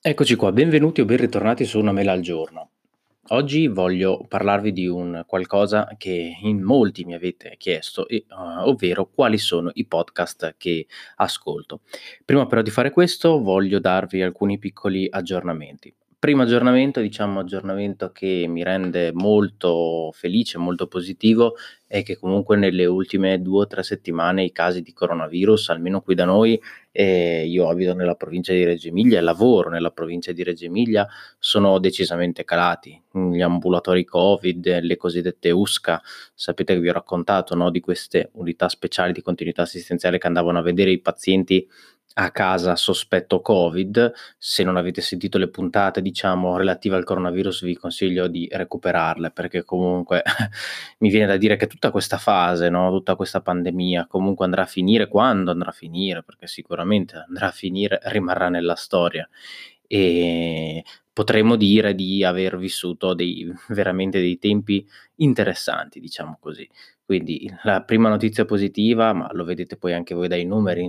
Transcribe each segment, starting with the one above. Eccoci qua, benvenuti o ben ritornati su Una Mela al Giorno. Oggi voglio parlarvi di un qualcosa che in molti mi avete chiesto, ovvero quali sono i podcast che ascolto. Prima però di fare questo voglio darvi alcuni piccoli aggiornamenti. Primo aggiornamento, aggiornamento che mi rende molto felice, molto positivo, è che comunque nelle ultime 2 o 3 settimane i casi di coronavirus, almeno qui da noi, io abito nella provincia di Reggio Emilia e lavoro nella provincia di Reggio Emilia, sono decisamente calati. Gli ambulatori Covid, le cosiddette USCA, sapete che vi ho raccontato, no, di queste unità speciali di continuità assistenziale che andavano a vedere i pazienti a casa sospetto Covid. Se non avete sentito le puntate, relative al coronavirus, vi consiglio di recuperarle, perché comunque mi viene da dire che tutta questa fase, no, tutta questa pandemia comunque andrà a finire, quando andrà a finire, perché sicuramente andrà a finire, rimarrà nella storia e potremo dire di aver vissuto dei tempi interessanti, così. Quindi la prima notizia positiva, ma lo vedete poi anche voi dai numeri,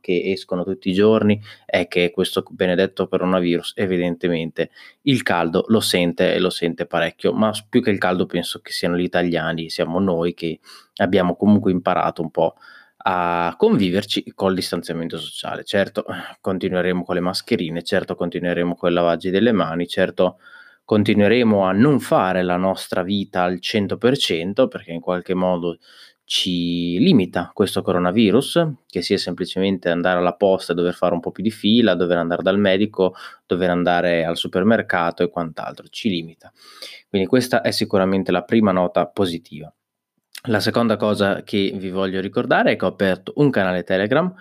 che escono tutti i giorni, è che questo benedetto coronavirus evidentemente il caldo lo sente, e lo sente parecchio, ma più che il caldo penso che siano gli italiani, siamo noi che abbiamo comunque imparato un po' a conviverci col distanziamento sociale. Certo, continueremo con le mascherine, certo continueremo con i lavaggi delle mani, certo continueremo a non fare la nostra vita al 100%, perché in qualche modo ci limita questo coronavirus, che sia semplicemente andare alla posta e dover fare un po' più di fila, dover andare dal medico, dover andare al supermercato e quant'altro, ci limita. Quindi questa è sicuramente la prima nota positiva. La seconda cosa che vi voglio ricordare è che ho aperto un canale Telegram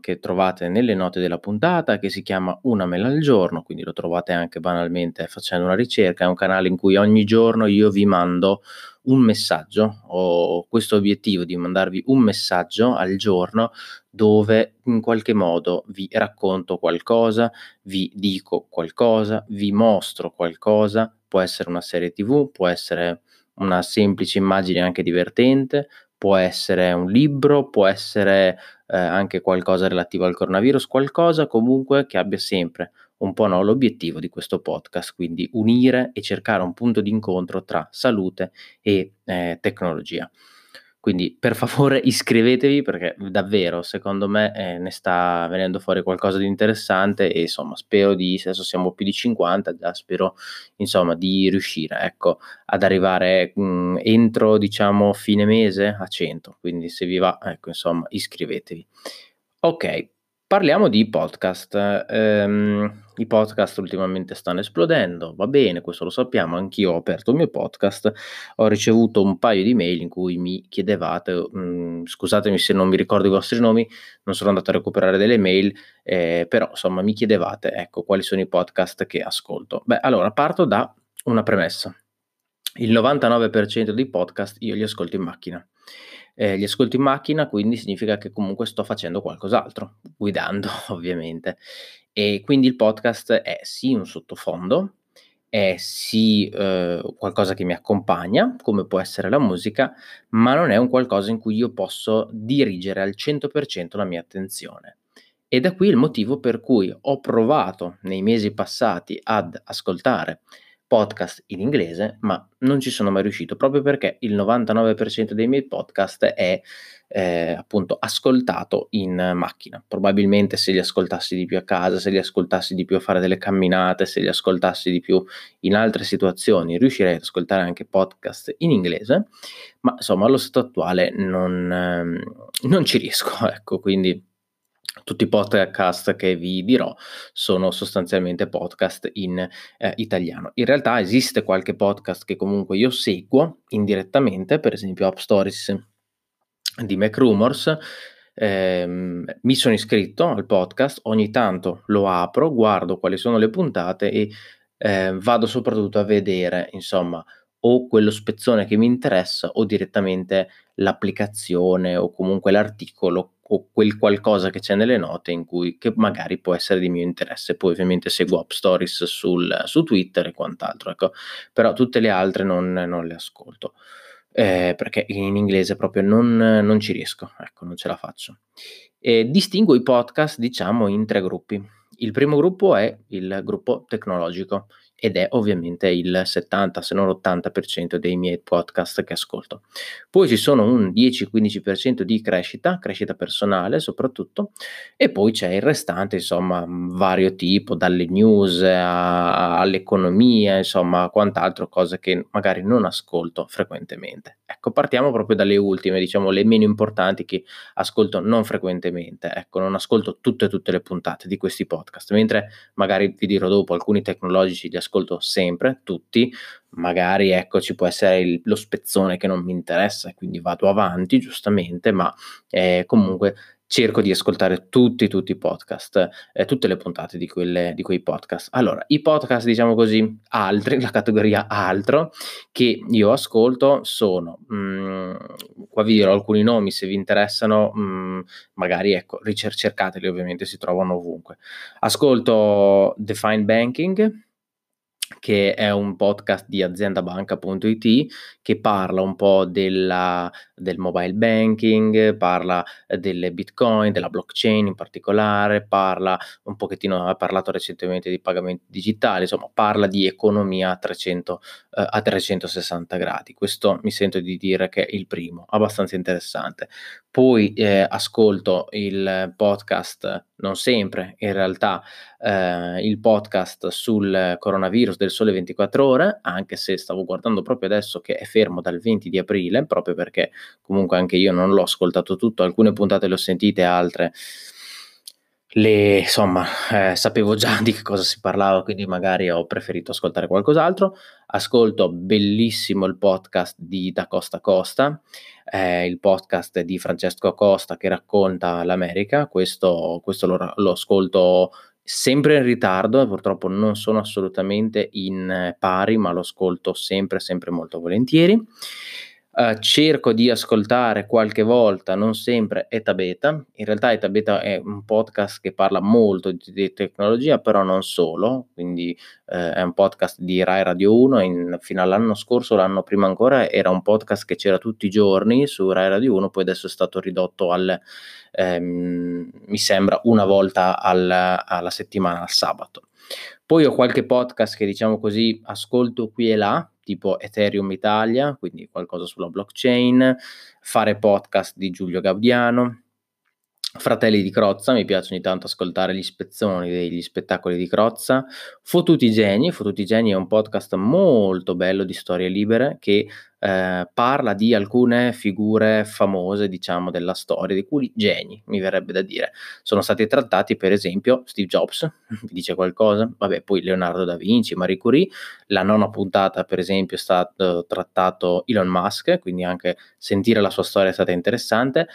che trovate nelle note della puntata, che si chiama Una Mela al Giorno, quindi lo trovate anche banalmente facendo una ricerca. È un canale in cui ogni giorno io vi mando un messaggio, ho questo obiettivo di mandarvi un messaggio al giorno dove in qualche modo vi racconto qualcosa, vi dico qualcosa, vi mostro qualcosa, può essere una serie TV, può essere una semplice immagine anche divertente, può essere un libro, può essere anche qualcosa relativo al coronavirus, qualcosa comunque che abbia sempre un po' l'obiettivo di questo podcast, quindi unire e cercare un punto di incontro tra salute e tecnologia. Quindi per favore iscrivetevi, perché davvero secondo me ne sta venendo fuori qualcosa di interessante e spero adesso siamo più di 50, già spero di riuscire ad arrivare entro fine mese a 100, quindi se vi va iscrivetevi. Ok, parliamo di podcast. I podcast ultimamente stanno esplodendo, va bene, questo lo sappiamo, anch'io ho aperto il mio podcast, ho ricevuto un paio di mail in cui mi chiedevate, scusatemi se non mi ricordo i vostri nomi, non sono andato a recuperare delle mail, però mi chiedevate quali sono i podcast che ascolto. Beh, allora parto da una premessa: il 99% dei podcast io li ascolto in macchina. Li ascolto in macchina, quindi significa che comunque sto facendo qualcos'altro, guidando ovviamente, e quindi il podcast è sì un sottofondo, è sì qualcosa che mi accompagna, come può essere la musica, ma non è un qualcosa in cui io posso dirigere al 100% la mia attenzione. E da qui il motivo per cui ho provato nei mesi passati ad ascoltare podcast in inglese, ma non ci sono mai riuscito, proprio perché il 99% dei miei podcast è ascoltato in macchina. Probabilmente se li ascoltassi di più a casa, se li ascoltassi di più a fare delle camminate, se li ascoltassi di più in altre situazioni, riuscirei ad ascoltare anche podcast in inglese, ma allo stato attuale non ci riesco, quindi tutti i podcast che vi dirò sono sostanzialmente podcast in italiano. In realtà esiste qualche podcast che comunque io seguo indirettamente, per esempio App Stories di MacRumors. Mi sono iscritto al podcast, ogni tanto lo apro, guardo quali sono le puntate e vado soprattutto a vedere o quello spezzone che mi interessa o direttamente l'applicazione o comunque l'articolo o quel qualcosa che c'è nelle note che magari può essere di mio interesse. Poi ovviamente seguo App Stories su Twitter e quant'altro, però tutte le altre non le ascolto, perché in inglese proprio non ci riesco, non ce la faccio. E distingo i podcast in 3 gruppi. Il primo gruppo è il gruppo tecnologico ed è ovviamente il 70 se non l'80% dei miei podcast che ascolto. Poi ci sono un 10-15% di crescita personale soprattutto, e poi c'è il restante, insomma, vario tipo, dalle news all'economia, insomma, quant'altro, cose che magari non ascolto frequentemente. Ecco, partiamo proprio dalle ultime, diciamo le meno importanti che ascolto non frequentemente. Ecco, non ascolto tutte le puntate di questi podcast, mentre magari vi dirò dopo alcuni tecnologici li ascolto sempre, tutti, magari ecco ci può essere lo spezzone che non mi interessa, quindi vado avanti giustamente, ma comunque cerco di ascoltare tutti i podcast, tutte le puntate di quei podcast. Allora, i podcast, diciamo così, altri, la categoria altro, che io ascolto sono, qua vi dirò alcuni nomi se vi interessano, magari ecco, cercateli, ovviamente si trovano ovunque. Ascolto Defined Banking, che è un podcast di aziendabanca.it che parla un po' del mobile banking, parla delle bitcoin, della blockchain in particolare, parla un pochettino, ha parlato recentemente di pagamenti digitali, insomma parla di economia a 360 gradi. Questo mi sento di dire che è il primo, abbastanza interessante. Poi ascolto il podcast, non sempre in realtà, il podcast sul coronavirus del Sole 24 Ore, anche se stavo guardando proprio adesso che è fermo dal 20 di aprile, proprio perché comunque anche io non l'ho ascoltato tutto, alcune puntate le ho sentite, altre sapevo già di che cosa si parlava, quindi magari ho preferito ascoltare qualcos'altro. Ascolto bellissimo il podcast di Da Costa Costa, il podcast di Francesco Costa che racconta l'America. Questo lo ascolto sempre in ritardo, purtroppo non sono assolutamente in pari, ma lo ascolto sempre molto volentieri. Cerco di ascoltare qualche volta, non sempre, Eta Beta. In realtà Eta Beta è un podcast che parla molto di tecnologia, però non solo, quindi è un podcast di RAI Radio 1, fino all'anno scorso, l'anno prima ancora, era un podcast che c'era tutti i giorni su RAI Radio 1, poi adesso è stato ridotto al, mi sembra, una volta alla settimana, al sabato. Poi ho qualche podcast che, diciamo così, ascolto qui e là, tipo Ethereum Italia, quindi qualcosa sulla blockchain, fare podcast di Giulio Gaudiano, Fratelli di Crozza, mi piace ogni tanto ascoltare gli spezzoni degli spettacoli di Crozza, Fotuti Geni è un podcast molto bello di storie libere che parla di alcune figure famose, diciamo, della storia, di cui geni, mi verrebbe da dire. Sono stati trattati, per esempio, Steve Jobs, vi dice qualcosa? Vabbè, poi Leonardo da Vinci, Marie Curie. La nona puntata, per esempio, è stato trattato Elon Musk, quindi anche sentire la sua storia è stata interessante.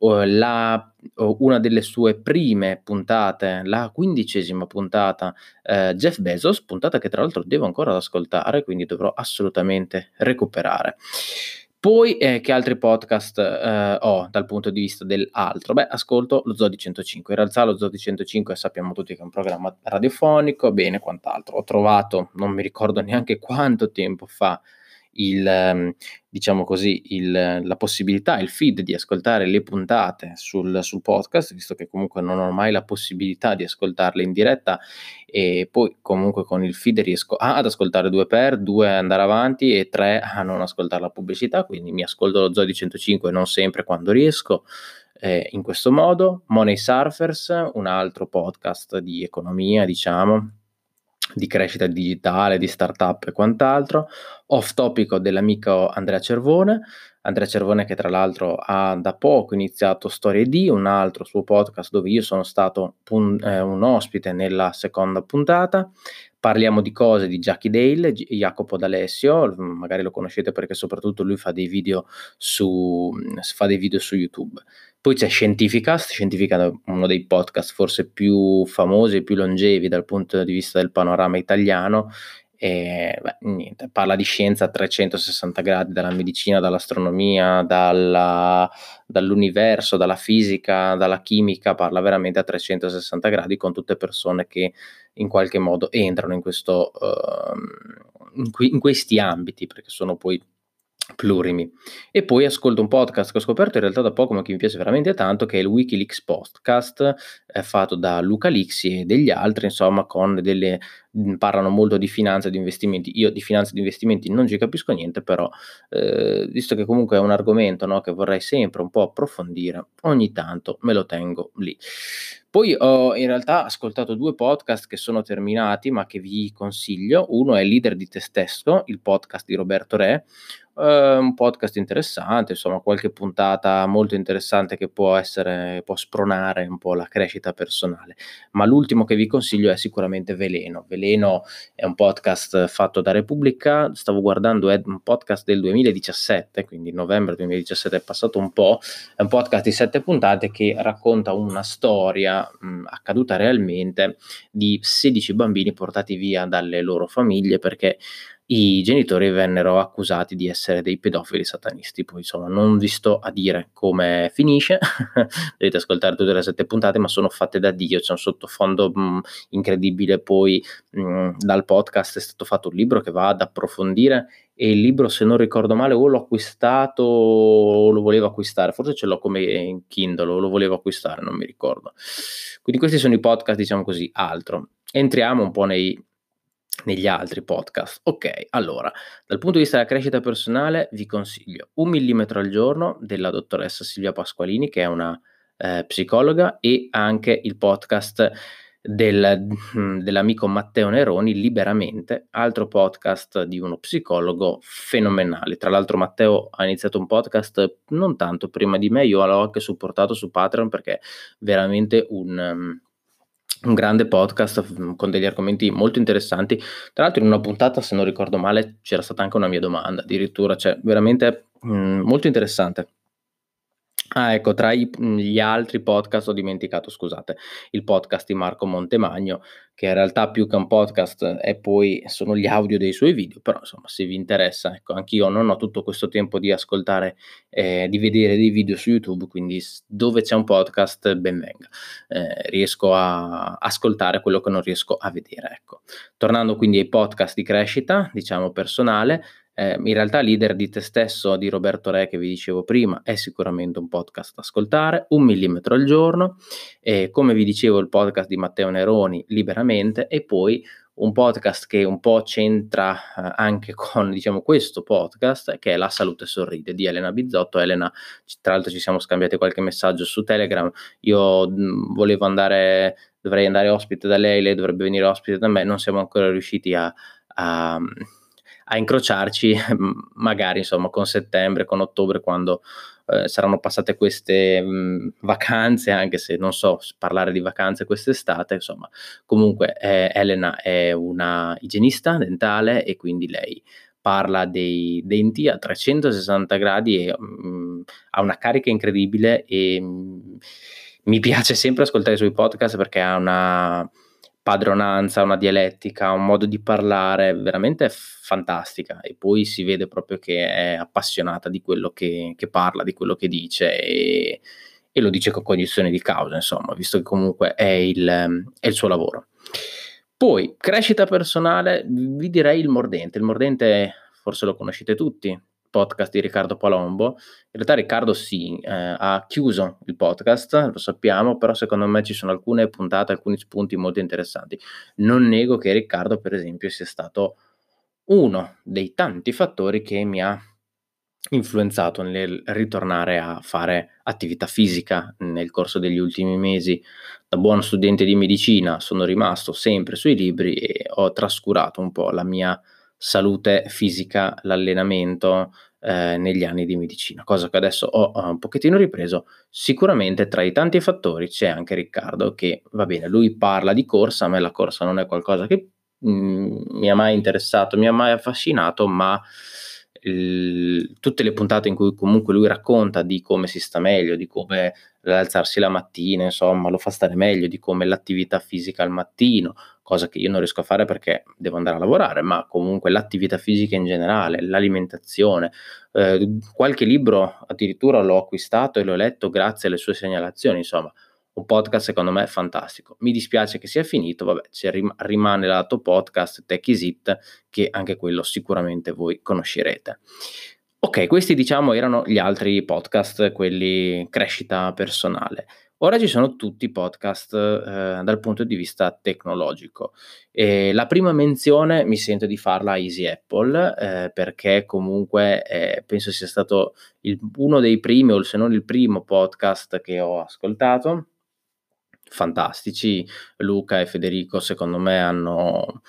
Una delle sue prime puntate, la 15ª puntata, Jeff Bezos, puntata che tra l'altro devo ancora ascoltare, quindi dovrò assolutamente recuperare. Poi che altri podcast ho dal punto di vista dell'altro? Beh, ascolto lo Zoo di 105, in realtà lo Zoo di 105 sappiamo tutti che è un programma radiofonico, bene, quant'altro. Ho trovato, non mi ricordo neanche quanto tempo fa, la possibilità, il feed di ascoltare le puntate sul podcast, visto che comunque non ho mai la possibilità di ascoltarle in diretta, e poi comunque con il feed riesco ad ascoltare 2x2, andare avanti, e 3 a non ascoltare la pubblicità, quindi mi ascolto lo Zoo di 105 non sempre, quando riesco, in questo modo. Money Surfers, un altro podcast di economia, diciamo, di crescita digitale, di startup e quant'altro. Off topico dell'amico Andrea Cervone, che tra l'altro ha da poco iniziato Storie di, un altro suo podcast dove io sono stato un ospite nella seconda puntata. Parliamo di cose di Jackie Dale, Jacopo D'Alessio, magari lo conoscete perché soprattutto lui fa dei video su YouTube. Poi c'è Scientificast, uno dei podcast forse più famosi e più longevi dal punto di vista del panorama italiano, e parla di scienza a 360 gradi, dalla medicina, dall'astronomia, dall'universo, dalla fisica, dalla chimica, parla veramente a 360 gradi con tutte persone che in qualche modo entrano in questi ambiti, perché sono poi plurimi. E poi ascolto un podcast che ho scoperto in realtà da poco, ma che mi piace veramente tanto, che è il Wikileaks Podcast, fatto da Luca Lixi e degli altri, insomma, con delle parlano molto di finanza e di investimenti. Io di finanza e di investimenti non ci capisco niente, però visto che comunque è un argomento, no, che vorrei sempre un po' approfondire, ogni tanto me lo tengo lì. Poi ho in realtà ascoltato due podcast che sono terminati, ma che vi consiglio. Uno è Leader di te stesso, il podcast di Roberto Re, un podcast interessante, insomma, qualche puntata molto interessante che può spronare un po' la crescita personale. Ma l'ultimo che vi consiglio è sicuramente Veleno. Veleno è un podcast fatto da Repubblica, stavo guardando, è un podcast del 2017, quindi novembre 2017, è passato un po'. È un podcast di 7 puntate che racconta una storia accaduta realmente di 16 bambini portati via dalle loro famiglie perché i genitori vennero accusati di essere dei pedofili satanisti. Poi, insomma, non vi sto a dire come finisce, dovete ascoltare tutte le 7 puntate, ma sono fatte da Dio, c'è un sottofondo incredibile. Poi dal podcast è stato fatto un libro che va ad approfondire, e il libro, se non ricordo male, o l'ho acquistato o lo volevo acquistare, forse ce l'ho come in Kindle, o lo volevo acquistare, non mi ricordo. Quindi questi sono i podcast, diciamo così, altro. Entriamo un po' negli altri podcast. Ok, allora, dal punto di vista della crescita personale vi consiglio Un millimetro al giorno della dottoressa Silvia Pasqualini, che è una psicologa, e anche il podcast dell'amico Matteo Neroni, Liberamente, altro podcast di uno psicologo fenomenale. Tra l'altro Matteo ha iniziato un podcast non tanto prima di me, io l'ho anche supportato su Patreon perché è veramente un grande podcast con degli argomenti molto interessanti. Tra l'altro in una puntata, se non ricordo male, c'era stata anche una mia domanda addirittura, cioè veramente molto interessante. Ah, ecco, tra gli altri podcast ho dimenticato, scusate, il podcast di Marco Montemagno, che in realtà più che un podcast è poi sono gli audio dei suoi video, però insomma, se vi interessa, ecco, anch'io non ho tutto questo tempo di ascoltare, di vedere dei video su YouTube, quindi dove c'è un podcast ben venga, riesco a ascoltare quello che non riesco a vedere, ecco. Tornando quindi ai podcast di crescita, diciamo personale, in realtà Leader di te stesso di Roberto Re, che vi dicevo prima, è sicuramente un podcast da ascoltare, Un millimetro al giorno, come vi dicevo il podcast di Matteo Neroni, Liberamente, e poi un podcast che un po' c'entra anche con, diciamo, questo podcast, che è La salute sorride di Elena Bizzotto. Elena, tra l'altro ci siamo scambiati qualche messaggio su Telegram, io dovrei andare ospite da lei, lei dovrebbe venire ospite da me, non siamo ancora riusciti a incrociarci, magari insomma con settembre, con ottobre, quando saranno passate queste vacanze, anche se non so parlare di vacanze quest'estate, insomma. Comunque Elena è una igienista dentale e quindi lei parla dei denti a 360 gradi e ha una carica incredibile, e mi piace sempre ascoltare i suoi podcast perché ha una padronanza, una dialettica, un modo di parlare veramente fantastica, e poi si vede proprio che è appassionata di quello che parla, di quello che dice, e lo dice con cognizione di causa, insomma, visto che comunque è il suo lavoro. Poi crescita personale vi direi il mordente, forse lo conoscete tutti, podcast di Riccardo Palombo. In realtà Riccardo ha chiuso il podcast, lo sappiamo, però secondo me ci sono alcune puntate, alcuni spunti molto interessanti. Non nego che Riccardo, per esempio, sia stato uno dei tanti fattori che mi ha influenzato nel ritornare a fare attività fisica nel corso degli ultimi mesi. Da buon studente di medicina sono rimasto sempre sui libri e ho trascurato un po' la mia salute fisica, l'allenamento negli anni di medicina, cosa che adesso ho un pochettino ripreso. Sicuramente tra i tanti fattori c'è anche Riccardo, che va bene, lui parla di corsa, a me la corsa non è qualcosa che mi ha mai interessato, mi ha mai affascinato, ma tutte le puntate in cui comunque lui racconta di come si sta meglio, di come alzarsi la mattina, insomma, lo fa stare meglio, di come l'attività fisica al mattino, cosa che io non riesco a fare perché devo andare a lavorare, ma comunque l'attività fisica in generale, l'alimentazione, qualche libro addirittura l'ho acquistato e l'ho letto grazie alle sue segnalazioni, insomma. Un podcast secondo me è fantastico. Mi dispiace che sia finito, vabbè, rimane lato podcast Tech Is It, che anche quello sicuramente voi conoscerete. Ok, questi diciamo erano gli altri podcast, quelli crescita personale. Ora ci sono tutti podcast dal punto di vista tecnologico. La prima menzione mi sento di farla a Easy Apple perché comunque penso sia stato uno dei primi, o se non il primo podcast che ho ascoltato. Fantastici, Luca e Federico secondo me hanno,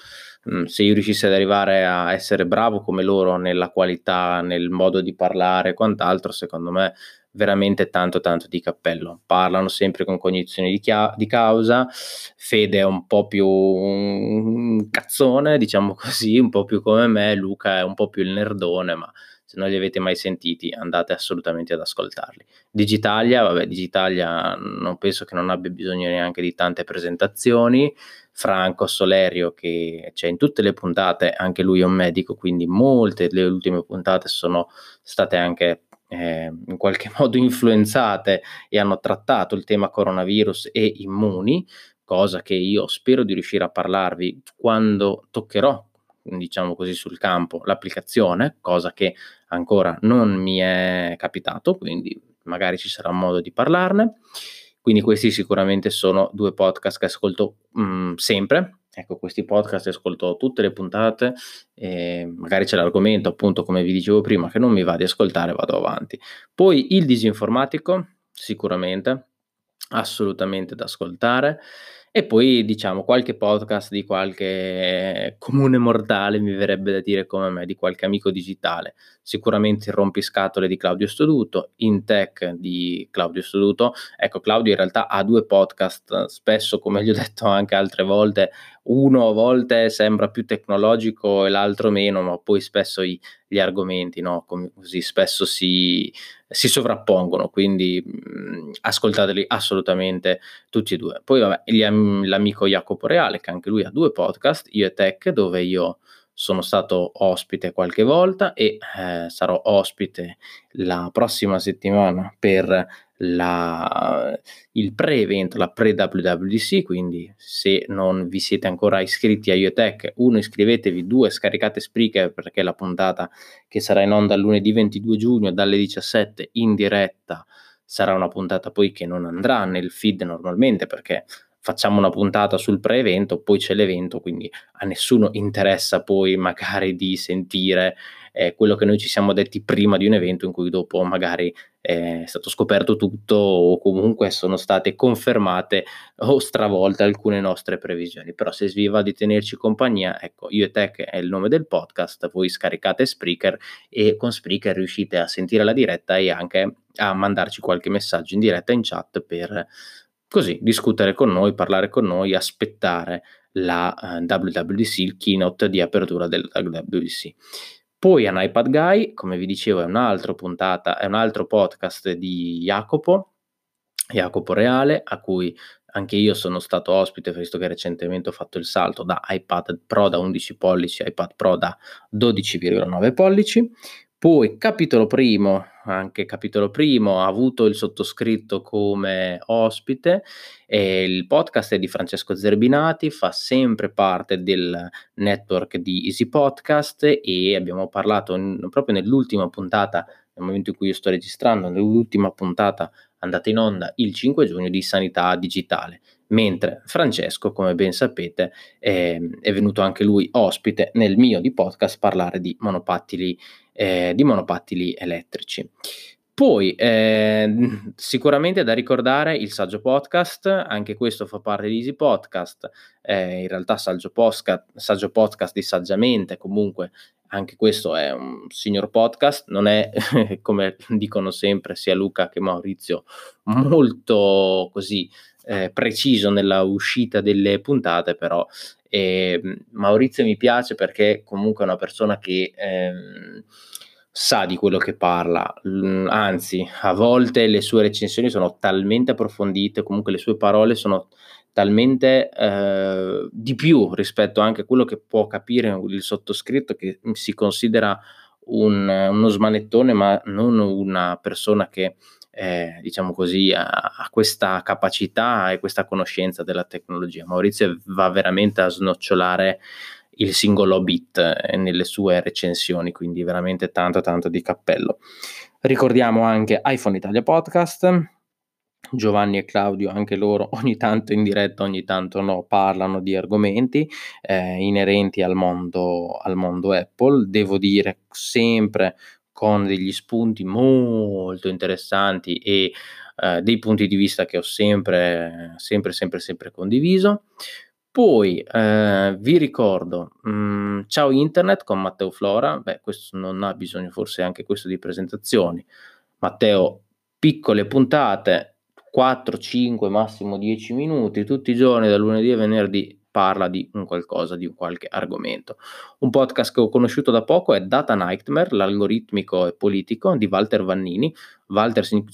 se io riuscissi ad arrivare a essere bravo come loro nella qualità, nel modo di parlare e quant'altro, secondo me veramente tanto di cappello. Parlano sempre con cognizione di causa. Fede è un po' più un cazzone, diciamo così, un po' più come me. Luca è un po' più il nerdone, ma se non li avete mai sentiti andate assolutamente ad ascoltarli. Digitalia non penso che non abbia bisogno neanche di tante presentazioni. Franco Solerio, che c'è in tutte le puntate, anche lui è un medico, quindi molte delle ultime puntate sono state anche in qualche modo influenzate e hanno trattato il tema coronavirus e immuni, cosa che io spero di riuscire a parlarvi quando toccherò, diciamo così, sul campo l'applicazione, cosa che ancora non mi è capitato, quindi magari ci sarà modo di parlarne. Quindi questi sicuramente sono due podcast che ascolto sempre, ecco, questi podcast ascolto tutte le puntate, magari c'è l'argomento, appunto, come vi dicevo prima, che non mi va di ascoltare, vado avanti. Poi il disinformatico sicuramente, assolutamente da ascoltare. E poi diciamo qualche podcast di qualche comune mortale, mi verrebbe da dire come me, di qualche amico digitale. Sicuramente il rompiscatole di Claudio Sturdutto, In Tech di Claudio Sturdutto. Ecco, Claudio in realtà ha due podcast, spesso, come gli ho detto anche altre volte, uno a volte sembra più tecnologico e l'altro meno, ma poi spesso gli argomenti, no? Così spesso si sovrappongono, quindi ascoltateli assolutamente tutti e due. Poi vabbè, l'amico Jacopo Reale, che anche lui ha due podcast, Io Tech, dove io sono stato ospite qualche volta e sarò ospite la prossima settimana per il pre-evento, la pre-WWDC, quindi se non vi siete ancora iscritti a IoTech, 1 iscrivetevi, 2 scaricate Spreaker, perché la puntata che sarà in onda lunedì 22 giugno dalle 17 in diretta sarà una puntata poi che non andrà nel feed normalmente, perché facciamo una puntata sul pre-evento, poi c'è l'evento, quindi a nessuno interessa poi magari di sentire quello che noi ci siamo detti prima di un evento in cui dopo magari è stato scoperto tutto, o comunque sono state confermate o stravolte alcune nostre previsioni. Però se vi va di tenerci compagnia, ecco, Io e Tech è il nome del podcast, voi scaricate Spreaker e con Spreaker riuscite a sentire la diretta e anche a mandarci qualche messaggio in diretta in chat per così discutere con noi, parlare con noi, aspettare la WWDC, il keynote di apertura della WWDC. Poi An iPad Guy, come vi dicevo, è un altro podcast di Jacopo Reale, a cui anche io sono stato ospite, visto che recentemente ho fatto il salto da iPad Pro da 11 pollici a iPad Pro da 12,9 pollici. Poi Capitolo Primo ha avuto il sottoscritto come ospite, e il podcast è di Francesco Zerbinati, fa sempre parte del network di Easy Podcast e abbiamo parlato proprio nell'ultima puntata, nel momento in cui io sto registrando, nell'ultima puntata andata in onda il 5 giugno di sanità digitale, mentre Francesco, come ben sapete, è venuto anche lui ospite nel mio di podcast parlare di monopattini elettrici. Poi sicuramente da ricordare il Saggio Podcast, anche questo fa parte di Easy Podcast, in realtà Saggio Podcast di Saggiamente, comunque anche questo è un signor podcast, non è, come dicono sempre sia Luca che Maurizio, molto così preciso nella uscita delle puntate, però Maurizio mi piace perché comunque è una persona che sa di quello che parla, anzi a volte le sue recensioni sono talmente approfondite, comunque le sue parole sono talmente di più rispetto anche a quello che può capire il sottoscritto, che si considera uno smanettone, ma non una persona che diciamo così ha questa capacità e questa conoscenza della tecnologia. Maurizio va veramente a snocciolare il singolo bit nelle sue recensioni, quindi veramente tanto tanto di cappello. Ricordiamo anche iPhone Italia Podcast, Giovanni e Claudio, anche loro ogni tanto in diretta, ogni tanto no, parlano di argomenti inerenti al mondo Apple, devo dire sempre con degli spunti molto interessanti e dei punti di vista che ho sempre condiviso. Poi vi ricordo Ciao Internet con Matteo Flora, questo non ha bisogno forse anche questo di presentazioni. Matteo, piccole puntate, 4, 5, massimo 10 minuti, tutti i giorni da lunedì a venerdì parla di un qualcosa, di un qualche argomento. Un podcast che ho conosciuto da poco è Data Nightmare, l'algoritmico e politico di Walter Vannini. Walter, se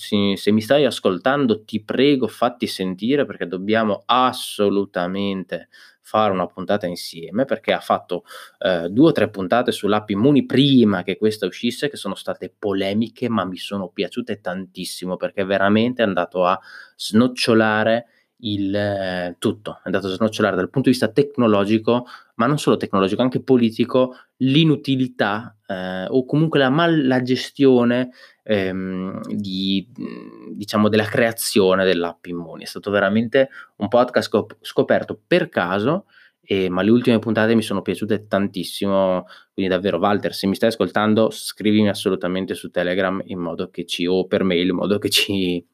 mi stai ascoltando, ti prego, fatti sentire, perché dobbiamo assolutamente fare una puntata insieme, perché ha fatto 2 o 3 puntate sull'app Immuni prima che questa uscisse, che sono state polemiche, ma mi sono piaciute tantissimo, perché veramente è andato a snocciolare tutto, è andato a snocciolare dal punto di vista tecnologico, ma non solo tecnologico, anche politico, l'inutilità o comunque la gestione della creazione dell'app Immuni. È stato veramente un podcast che ho scoperto per caso, ma le ultime puntate mi sono piaciute tantissimo, quindi davvero Walter, se mi stai ascoltando, scrivimi assolutamente su Telegram o per mail, in modo che ci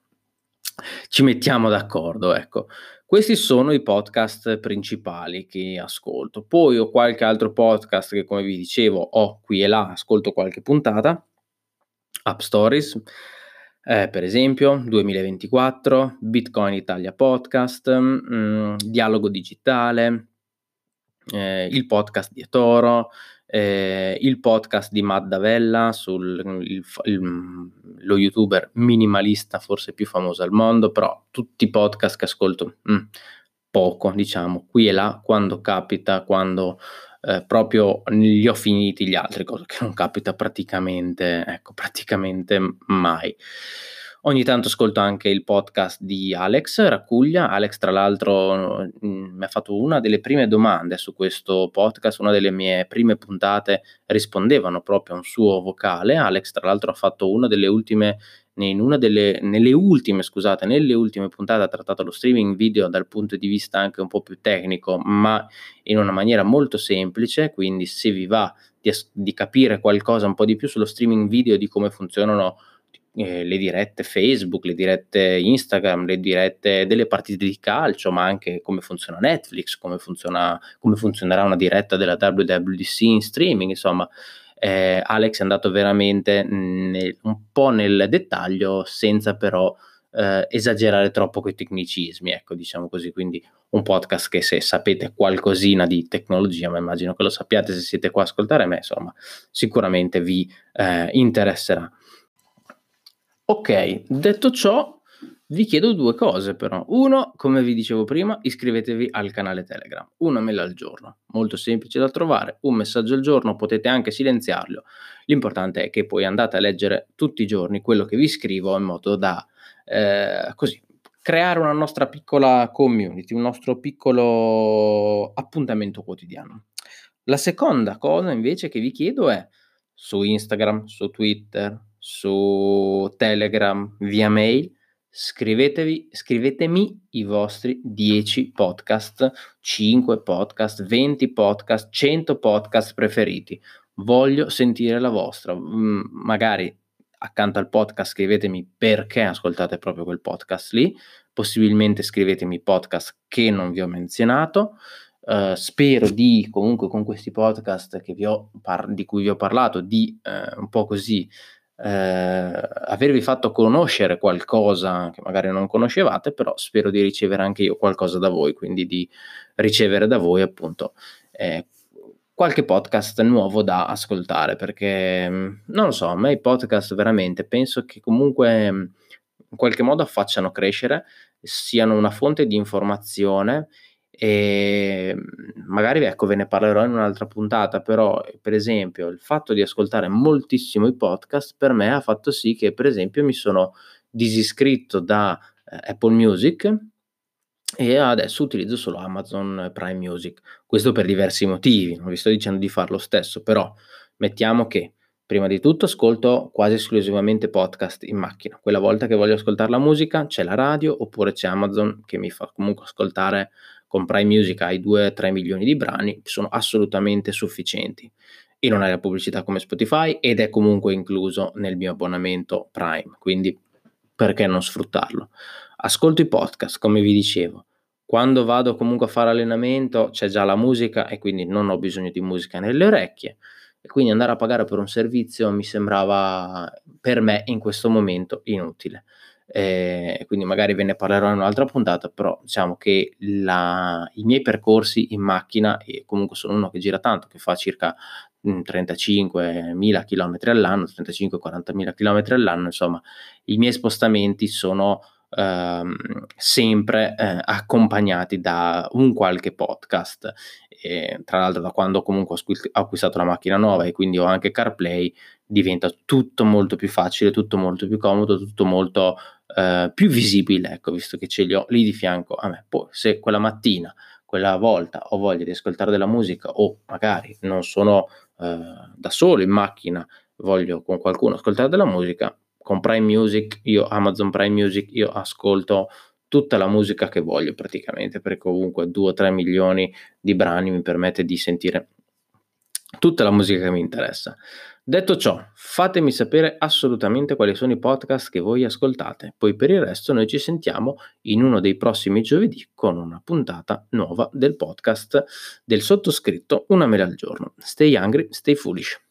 mettiamo d'accordo, ecco. Questi sono i podcast principali che ascolto. Poi ho qualche altro podcast che, come vi dicevo, ho qui e là, ascolto qualche puntata. App Stories, per esempio, 2024, Bitcoin Italia Podcast, Dialogo Digitale, il podcast di Etoro, il podcast di Matt Davella, lo youtuber minimalista forse più famoso al mondo, però tutti i podcast che ascolto poco, diciamo, qui e là, quando capita, quando proprio li ho finiti gli altri, cosa che non capita praticamente mai. Ogni tanto ascolto anche il podcast di Alex Raccuglia. Alex, tra l'altro, mi ha fatto una delle prime domande su questo podcast, una delle mie prime puntate rispondevano proprio a un suo vocale. Alex, tra l'altro, ha fatto una delle ultime, nelle ultime puntate ha trattato lo streaming video dal punto di vista anche un po' più tecnico, ma in una maniera molto semplice, quindi se vi va di capire qualcosa un po' di più sullo streaming video, di come funzionano le dirette Facebook, le dirette Instagram, le dirette delle partite di calcio, ma anche come funziona Netflix, come funzionerà una diretta della WWDC in streaming, insomma, Alex è andato veramente un po' nel dettaglio, senza però esagerare troppo con i tecnicismi, ecco, diciamo così. Quindi un podcast che, se sapete qualcosina di tecnologia, ma immagino che lo sappiate se siete qua a ascoltare me, insomma, sicuramente vi interesserà. Ok, detto ciò, vi chiedo 2 cose però. 1, come vi dicevo prima, iscrivetevi al canale Telegram, Una Mela al Giorno, molto semplice da trovare, un messaggio al giorno, potete anche silenziarlo. L'importante è che poi andate a leggere tutti i giorni quello che vi scrivo, in modo da così creare una nostra piccola community, un nostro piccolo appuntamento quotidiano. La seconda cosa invece che vi chiedo è: su Instagram, su Twitter, su Telegram, via mail, scrivetemi i vostri 10 podcast, 5 podcast, 20 podcast, 100 podcast preferiti. Voglio sentire la vostra. Magari accanto al podcast scrivetemi perché ascoltate proprio quel podcast lì, possibilmente scrivetemi podcast che non vi ho menzionato. Spero di, comunque, con questi podcast che di cui vi ho parlato, di un po' così avervi fatto conoscere qualcosa che magari non conoscevate, però spero di ricevere anche io qualcosa da voi, quindi di ricevere da voi, appunto, qualche podcast nuovo da ascoltare, perché non lo so, a me i podcast veramente penso che comunque in qualche modo facciano crescere, siano una fonte di informazione. E magari, ecco, ve ne parlerò in un'altra puntata, però per esempio il fatto di ascoltare moltissimo i podcast per me ha fatto sì che, per esempio, mi sono disiscritto da Apple Music e adesso utilizzo solo Amazon Prime Music. Questo per diversi motivi, non vi sto dicendo di fare lo stesso, però mettiamo che prima di tutto ascolto quasi esclusivamente podcast in macchina. Quella volta che voglio ascoltare la musica c'è la radio oppure c'è Amazon che mi fa comunque ascoltare con Prime Music ai 2-3 milioni di brani, che sono assolutamente sufficienti. E non hai la pubblicità come Spotify ed è comunque incluso nel mio abbonamento Prime, quindi perché non sfruttarlo? Ascolto i podcast, come vi dicevo. Quando vado comunque a fare allenamento c'è già la musica e quindi non ho bisogno di musica nelle orecchie. E quindi andare a pagare per un servizio mi sembrava, per me, in questo momento inutile. Quindi magari ve ne parlerò in un'altra puntata, però diciamo che i miei percorsi in macchina, e comunque sono uno che gira tanto, che fa circa 35.000 km all'anno, 35-40.000 km all'anno, insomma, i miei spostamenti sono sempre accompagnati da un qualche podcast. E, tra l'altro, da quando comunque ho acquistato la macchina nuova e quindi ho anche CarPlay, diventa tutto molto più facile, tutto molto più comodo, tutto molto più visibile, ecco, visto che ce li ho lì di fianco a me. Poi se quella mattina, quella volta ho voglia di ascoltare della musica, o magari non sono da solo in macchina, voglio con qualcuno ascoltare della musica, con Prime Music, Amazon Prime Music, io ascolto tutta la musica che voglio praticamente, perché comunque 2-3 milioni di brani mi permette di sentire tutta la musica che mi interessa. Detto ciò, fatemi sapere assolutamente quali sono i podcast che voi ascoltate, poi per il resto noi ci sentiamo in uno dei prossimi giovedì con una puntata nuova del podcast del sottoscritto Una Mela al Giorno. Stay hungry, stay foolish.